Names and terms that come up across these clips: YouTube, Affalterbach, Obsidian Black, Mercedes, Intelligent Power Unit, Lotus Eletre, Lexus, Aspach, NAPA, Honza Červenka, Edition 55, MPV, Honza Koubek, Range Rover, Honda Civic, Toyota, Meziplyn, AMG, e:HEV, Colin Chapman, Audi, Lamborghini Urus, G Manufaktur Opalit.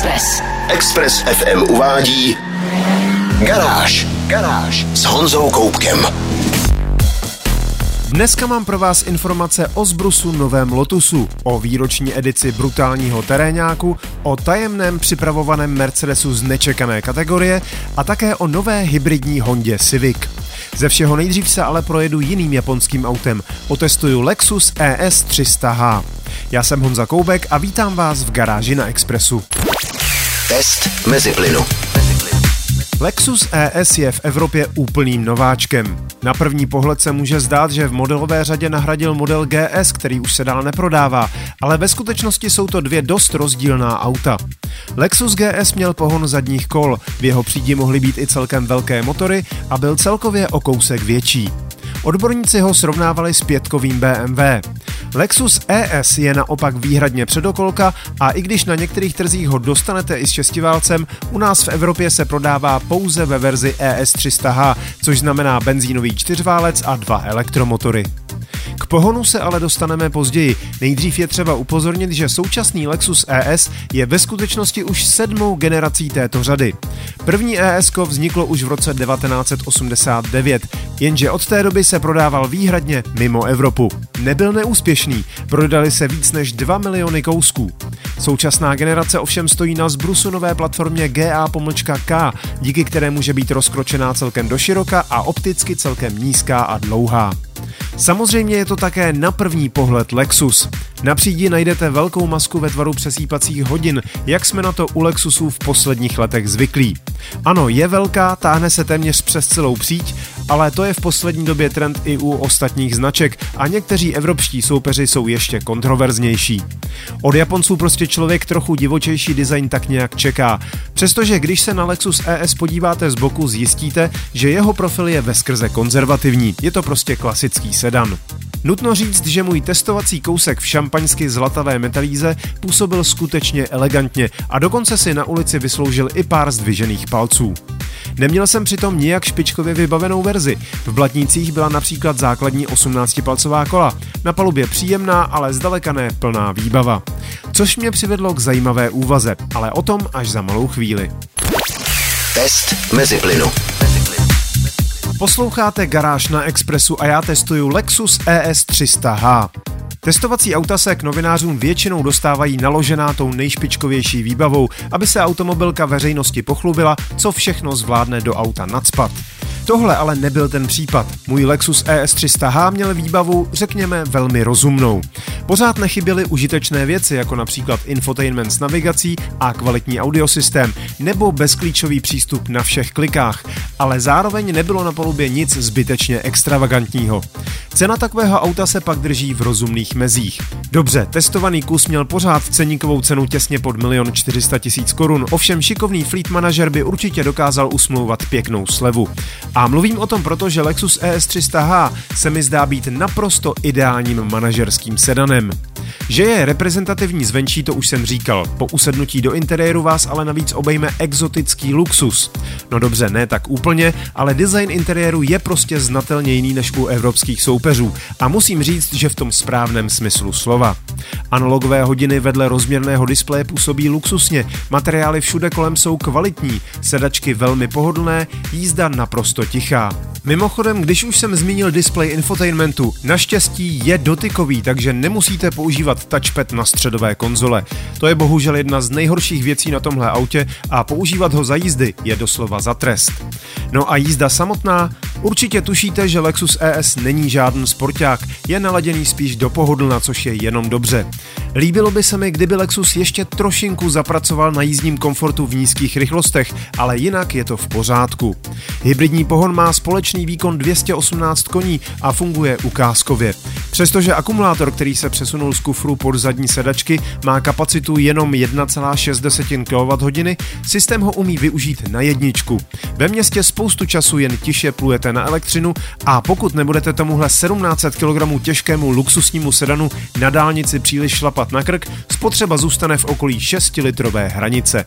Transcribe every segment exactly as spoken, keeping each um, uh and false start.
Express. Express ef em uvádí Garáž. Garáž s Honzou Koubkem. Dneska mám pro vás informace o zbrusu novém Lotusu, o výroční edici brutálního teréňáku, o tajemném připravovaném Mercedesu z nečekané kategorie a také o nové hybridní Hondě Civic. Ze všeho nejdřív se ale projedu jiným japonským autem. Otestuju Lexus E S tři sta H. Já jsem Honza Koubek a vítám vás v garáži na Expressu. Test Meziplynu. Lexus E S je v Evropě úplným nováčkem. Na první pohled se může zdát, že v modelové řadě nahradil model G S, který už se dál neprodává, ale ve skutečnosti jsou to dvě dost rozdílná auta. Lexus G S měl pohon zadních kol, v jeho přídi mohly být i celkem velké motory a byl celkově o kousek větší. Odborníci ho srovnávali s pětkovým bé em vé. Lexus E S je naopak výhradně předokolka a i když na některých trzích ho dostanete i s šestiválcem, u nás v Evropě se prodává pouze ve verzi E S tři sta H, což znamená benzínový čtyřválec a dva elektromotory. K pohonu se ale dostaneme později. Nejdřív je třeba upozornit, že současný Lexus E S je ve skutečnosti už sedmou generací této řady. První E S ko vzniklo už v roce devatenáct osmdesát devět, jenže od té doby se prodával výhradně mimo Evropu. Nebyl neúspěšný, prodali se víc než dva miliony kousků. Současná generace ovšem stojí na zbrusu nové platformě G A K, díky které může být rozkročená celkem doširoka a opticky celkem nízká a dlouhá. Samozřejmě je to také na první pohled Lexus. Na přídi najdete velkou masku ve tvaru přesýpacích hodin, jak jsme na to u Lexusů v posledních letech zvyklí. Ano, je velká, táhne se téměř přes celou příď, ale to je v poslední době trend i u ostatních značek a někteří evropští soupeři jsou ještě kontroverznější. Od Japonců prostě člověk trochu divočejší design tak nějak čeká, přestože když se na Lexus E S podíváte z boku, zjistíte, že jeho profil je veskrze konzervativní, je to prostě klasický sedan. Nutno říct, že můj testovací kousek v šampaňsky zlatavé metalíze působil skutečně elegantně a dokonce si na ulici vysloužil i pár zdvižených palců. Neměl jsem přitom nijak špičkově vybavenou verzi, v blatnicích byla například základní osmnáctipalcová kola, na palubě příjemná, ale zdaleka ne plná výbava. Což mě přivedlo k zajímavé úvaze, ale o tom až za malou chvíli. Test Meziplynu. Posloucháte Garáž na Expressu a já testuju Lexus E S tři sta H. Testovací auta se k novinářům většinou dostávají naložená tou nejšpičkovější výbavou, aby se automobilka veřejnosti pochlubila, co všechno zvládne do auta nacpat. Tohle ale nebyl ten případ. Můj Lexus E S tři sta H měl výbavu, řekněme, velmi rozumnou. Pořád nechyběly užitečné věci, jako například infotainment s navigací a kvalitní audiosystém, nebo bezklíčový přístup na všech klikách, ale zároveň nebylo na palubě nic zbytečně extravagantního. Cena takového auta se pak drží v rozumných mezích. Dobře, testovaný kus měl pořád ceníkovou cenu těsně pod milion čtyři sta tisíc korun, ovšem šikovný fleet manažer by určitě dokázal usmlouvat pěknou slevu. A mluvím o tom proto, že Lexus E S tři sta H se mi zdá být naprosto ideálním manažerským sedanem. Že je reprezentativní zvenčí, to už jsem říkal, po usednutí do interiéru vás ale navíc obejme exotický luxus. No dobře, ne tak úplně, ale design interiéru je prostě znatelně jiný než u evropských soupeřů a musím říct, že v tom správném smyslu slova. Analogové hodiny vedle rozměrného displeje působí luxusně, materiály všude kolem jsou kvalitní, sedačky velmi pohodlné, jízda naprosto tichá. Mimochodem, když už jsem zmínil displej infotainmentu, naštěstí je dotykový, takže nemusíte používat touchpad na středové konzole. To je bohužel jedna z nejhorších věcí na tomhle autě a používat ho za jízdy je doslova za trest. No a jízda samotná? Určitě tušíte, že Lexus E S není žádný sporták, je naladěný spíš do pohodlna, což je jenom dobře. Líbilo by se mi, kdyby Lexus ještě trošinku zapracoval na jízdním komfortu v nízkých rychlostech, ale jinak je to v pořádku. Hybridní pohon má společný výkon dvě stě osmnáct koní a funguje ukázkově. Přestože akumulátor, který se přesunul z kufru pod zadní sedačky, má kapacitu jenom jedna celá šest kilowatthodin, systém ho umí využít na jedničku. Ve městě spoustu času jen tiše plujete na elektřinu a pokud nebudete tomuhle sedmnáct set kilogramů těžkému luxusnímu sedanu na dálnici příliš šlapat na krk, spotřeba zůstane v okolí šesti litrové hranice.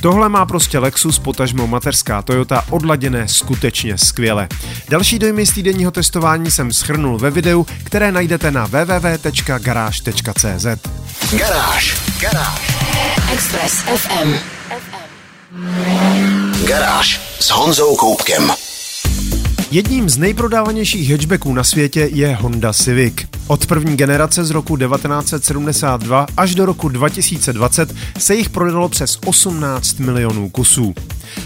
Tohle má prostě Lexus, potažmo mateřská Toyota, odladěné skutečně skvěle. Další dojmy z týdenního testování jsem shrnul ve videu, které najdete na w w w tečka garáž tečka cz. Garáž. Garáž. Express ef em. Garáž s Honzou Koubkem. Jedním z nejprodávanějších hatchbacků na světě je Honda Civic. Od první generace z roku devatenáct set sedmdesát dva až do roku dva tisíce dvacet se jich prodalo přes osmnáct milionů kusů.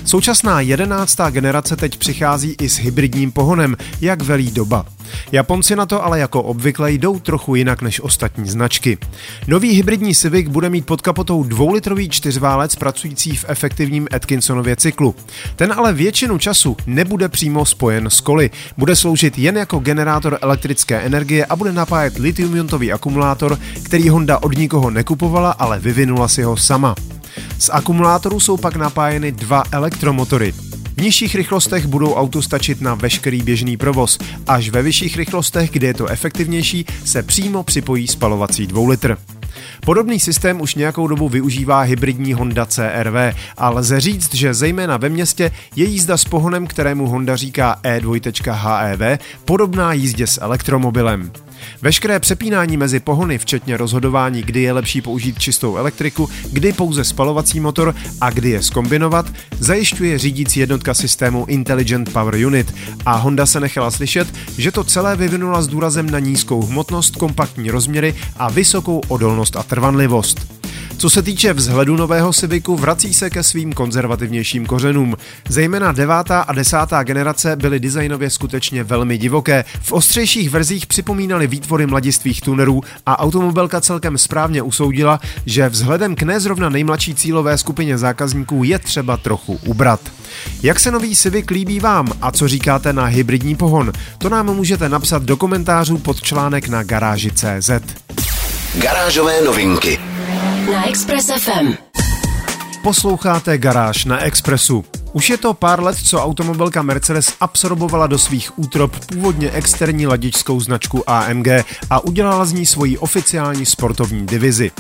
Současná jedenáctá generace teď přichází i s hybridním pohonem, jak velí doba. Japonci na to ale jako obvykle jdou trochu jinak než ostatní značky. Nový hybridní Civic bude mít pod kapotou dvoulitrový čtyřválec pracující v efektivním Atkinsonově cyklu. Ten ale většinu času nebude přímo spojen s koly, bude sloužit jen jako generátor elektrické energie a bude napájet litium-iontový akumulátor, který Honda od nikoho nekupovala, ale vyvinula si ho sama. Z akumulátoru jsou pak napájeny dva elektromotory. V nižších rychlostech budou autu stačit na veškerý běžný provoz, až ve vyšších rychlostech, kde je to efektivnější, se přímo připojí spalovací dvoulitr. Podobný systém už nějakou dobu využívá hybridní Honda C R V a lze říct, že zejména ve městě je jízda s pohonem, kterému Honda říká E dvě tečka H E V, podobná jízdě s elektromobilem. Veškeré přepínání mezi pohony, včetně rozhodování, kdy je lepší použít čistou elektriku, kdy pouze spalovací motor a kdy je zkombinovat, zajišťuje řídící jednotka systému Intelligent Power Unit a Honda se nechala slyšet, že to celé vyvinula s důrazem na nízkou hmotnost, kompaktní rozměry a vysokou odolnost a trvanlivost. Co se týče vzhledu nového Civicu, vrací se ke svým konzervativnějším kořenům. Zejména devátá a desátá generace byly designově skutečně velmi divoké. V ostřejších verzích připomínaly výtvory mladistvých tunerů a automobilka celkem správně usoudila, že vzhledem k nezrovna nejmladší cílové skupině zákazníků je třeba trochu ubrat. Jak se nový Civic líbí vám a co říkáte na hybridní pohon? To nám můžete napsat do komentářů pod článek na garáži tečka cé zet. Garážové novinky na Express ef em. Posloucháte Garáž na Expressu. Už je to pár let, co automobilka Mercedes absorbovala do svých útrop původně externí ladičskou značku A M G a udělala z ní svoji oficiální sportovní divizi.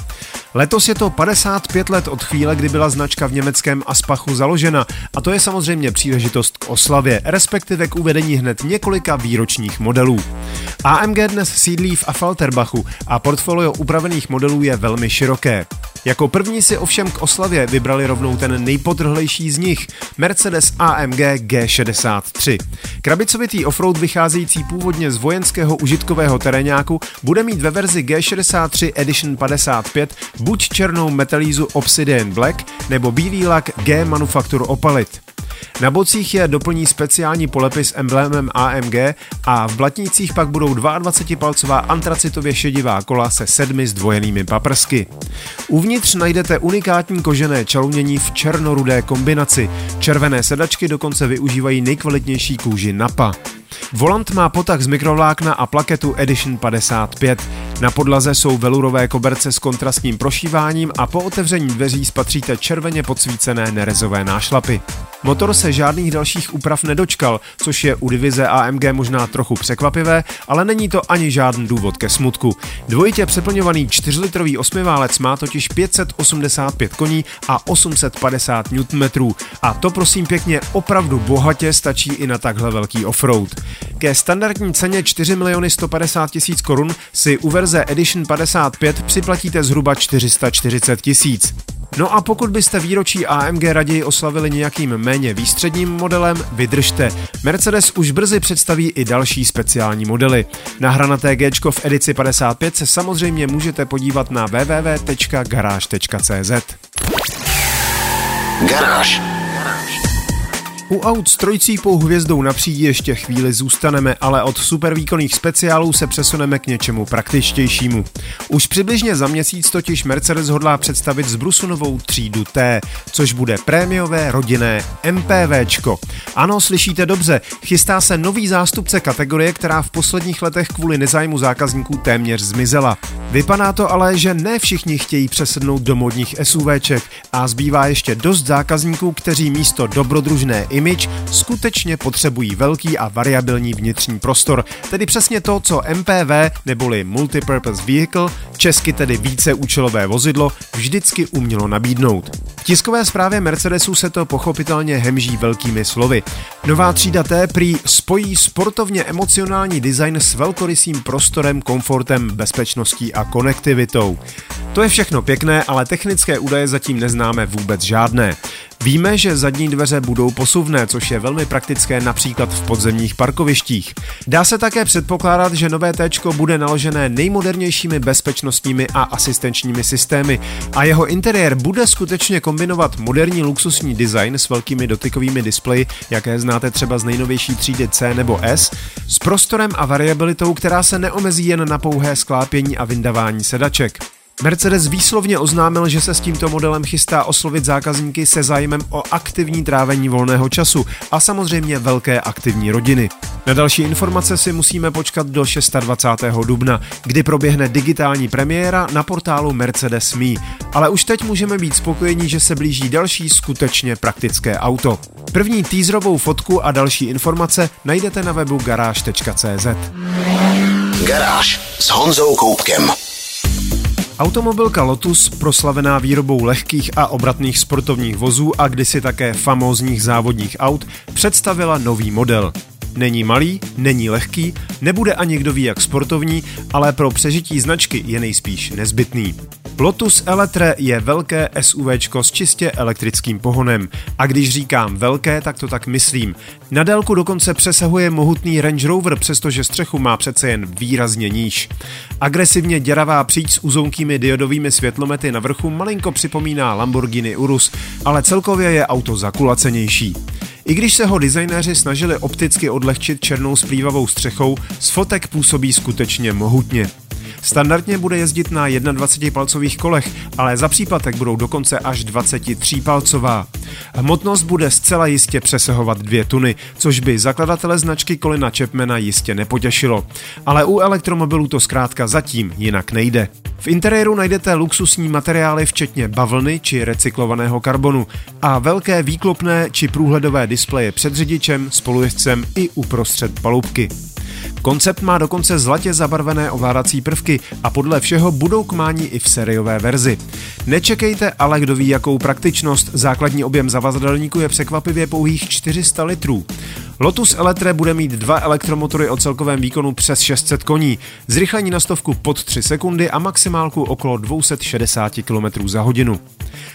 Letos je to padesát pět let od chvíle, kdy byla značka v německém Aspachu založena, a to je samozřejmě příležitost k oslavě, respektive k uvedení hned několika výročních modelů. A M G dnes sídlí v Affalterbachu a portfolio upravených modelů je velmi široké. Jako první si ovšem k oslavě vybrali rovnou ten nejpotrhlejší z nich, Mercedes A M G G šedesát tři. Krabicovitý offroad vycházející původně z vojenského užitkového terénáku bude mít ve verzi G šedesát tři Edition padesát pět buď černou metalízu Obsidian Black nebo bílý lak G Manufaktur Opalit. Na bocích je doplní speciální polepy s emblémem A M G a v blatnících pak budou dvaadvacetipalcová antracitově šedivá kola se sedmi zdvojenými paprsky. Uvnitř najdete unikátní kožené čalounění v černorudé kombinaci. Červené sedačky dokonce využívají nejkvalitnější kůži NAPA. Volant má potah z mikrovlákna a plaketu Edition padesát pět. Na podlaze jsou velurové koberce s kontrastním prošíváním a po otevření dveří spatříte červeně podsvícené nerezové nášlapy. Motor se žádných dalších úprav nedočkal, což je u divize A M G možná trochu překvapivé, ale není to ani žádný důvod ke smutku. Dvojitě přeplňovaný čtyřlitrový osmiválec má totiž pět set osmdesát pět koní a osm set padesát newtonmetrů a to prosím pěkně opravdu bohatě stačí i na takhle velký offroad. Ke standardní ceně čtyři miliony sto padesát tisíc korun si u verze Edition padesát pět připlatíte zhruba čtyři sta čtyřicet tisíc. No a pokud byste výročí A M G raději oslavili nějakým méně výstředním modelem, vydržte. Mercedes už brzy představí i další speciální modely. Na hranaté G-čko v edici padesát pět se samozřejmě můžete podívat na w w w tečka garáž tečka cé zet. Garáž. U aut s trojcípou hvězdou na přídi ještě chvíli zůstaneme, ale od supervýkonných speciálů se přesuneme k něčemu praktičtějšímu. Už přibližně za měsíc totiž Mercedes hodlá představit zbrusunovou třídu T, což bude prémiové rodinné MPVčko. Ano, slyšíte dobře, chystá se nový zástupce kategorie, která v posledních letech kvůli nezájmu zákazníků téměř zmizela. Vypadá to ale, že ne všichni chtějí přesednout do modních SUVček a zbývá ještě dost zákazníků, kteří místo dobrodružné image skutečně potřebují velký a variabilní vnitřní prostor, tedy přesně to, co M P V, neboli Multipurpose Vehicle, česky tedy víceúčelové vozidlo, vždycky umělo nabídnout. V tiskové zprávě Mercedesu se to pochopitelně hemží velkými slovy. Nová třída T prý spojí sportovně emocionální design s velkorysým prostorem, komfortem, bezpečností a konektivitou. To je všechno pěkné, ale technické údaje zatím neznáme vůbec žádné. Víme, že zadní dveře budou posuvné, což je velmi praktické například v podzemních parkovištích. Dá se také předpokládat, že nové téčko bude naložené nejmodernějšími bezpečnostními a asistenčními systémy a jeho interiér bude skutečně kombinovat moderní luxusní design s velkými dotykovými displeji, jaké znáte třeba z nejnovější třídy C nebo S, s prostorem a variabilitou, která se neomezí jen na pouhé sklápění a vyndavání sedaček. Mercedes výslovně oznámil, že se s tímto modelem chystá oslovit zákazníky se zájmem o aktivní trávení volného času a samozřejmě velké aktivní rodiny. Na další informace si musíme počkat do dvacátého šestého dubna, kdy proběhne digitální premiéra na portálu Mercedes Me. Ale už teď můžeme být spokojeni, že se blíží další skutečně praktické auto. První teaserovou fotku a další informace najdete na webu garáž tečka cé zet. Garáž s Honzou Koubkem. Automobilka Lotus, proslavená výrobou lehkých a obratných sportovních vozů a kdysi také famózních závodních aut, představila nový model. Není malý, není lehký, nebude ani kdo ví jak sportovní, ale pro přežití značky je nejspíš nezbytný. Lotus Eletre je velké SUVčko s čistě elektrickým pohonem. A když říkám velké, tak to tak myslím. Na délku dokonce přesahuje mohutný Range Rover, přestože střechu má přece jen výrazně níž. Agresivně děravá příč s uzounkými diodovými světlomety na vrchu malinko připomíná Lamborghini Urus, ale celkově je auto zakulacenější. I když se ho designéři snažili opticky odlehčit černou splývavou střechou, z fotek působí skutečně mohutně. Standardně bude jezdit na dvacetipalcových kolech, ale za příplatek budou dokonce až dvacetitřípalcová. Hmotnost bude zcela jistě přesahovat dvě tuny, což by zakladatele značky Colina Chapmana jistě nepotěšilo. Ale u elektromobilů to zkrátka zatím jinak nejde. V interiéru najdete luxusní materiály včetně bavlny či recyklovaného karbonu a velké výklopné či průhledové displeje před řidičem, spolujezdcem i uprostřed palubky. Koncept má dokonce zlatě zabarvené ovládací prvky a podle všeho budou k mání i v sériové verzi. Nečekejte ale kdo ví jakou praktičnost, základní objem zavazadlníku je překvapivě pouhých čtyři sta litrů. Lotus Eletre bude mít dva elektromotory o celkovém výkonu přes šest set koní, zrychlení na stovku pod tři sekundy a maximálku okolo dvě stě šedesát kilometrů za hodinu.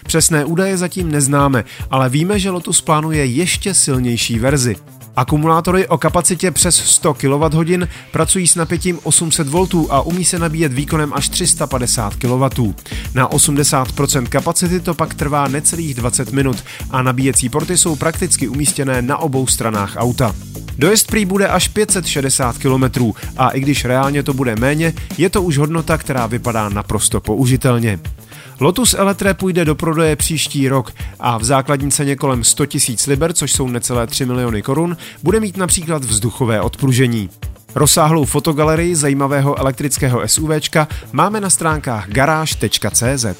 Přesné údaje zatím neznáme, ale víme, že Lotus plánuje ještě silnější verzi. Akumulátory o kapacitě přes sto kilowatthodin pracují s napětím osm set voltů a umí se nabíjet výkonem až tři sta padesát kilowattů. Na osmdesát procent kapacity to pak trvá necelých dvacet minut a nabíjecí porty jsou prakticky umístěné na obou stranách auta. Dojezd prý bude až pět set šedesát kilometrů a i když reálně to bude méně, je to už hodnota, která vypadá naprosto použitelně. Lotus Eletre půjde do prodeje příští rok a v základní ceně kolem sto tisíc liber, což jsou necelé tři miliony korun, bude mít například vzduchové odpružení. Rozsáhlou fotogalerii zajímavého elektrického SUVčka máme na stránkách garáž tečka cé zet.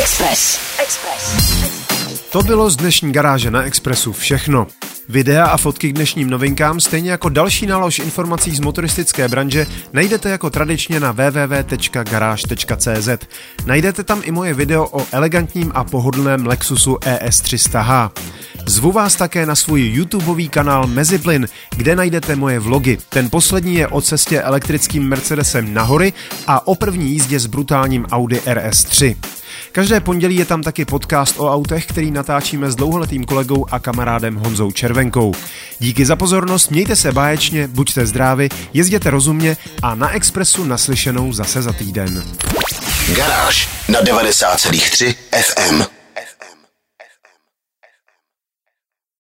Express. Express. To bylo z dnešní garáže na Expressu všechno. Videa a fotky k dnešním novinkám, stejně jako další nálož informací z motoristické branže, najdete jako tradičně na www tečka garáž tečka cé zet. Najdete tam i moje video o elegantním a pohodlném Lexusu E S tři sta há. Zvu vás také na svůj YouTubeový kanál Meziplyn, kde najdete moje vlogy. Ten poslední je o cestě elektrickým Mercedesem nahory a o první jízdě s brutálním Audi R S tři. Každé pondělí je tam taky podcast o autech, který natáčíme s dlouholetým kolegou a kamarádem Honzou Červenkou. Díky za pozornost, mějte se báječně, buďte zdraví, jezděte rozumně a na Expressu naslyšenou zase za týden. Garáž na devadesát celá tři ef em.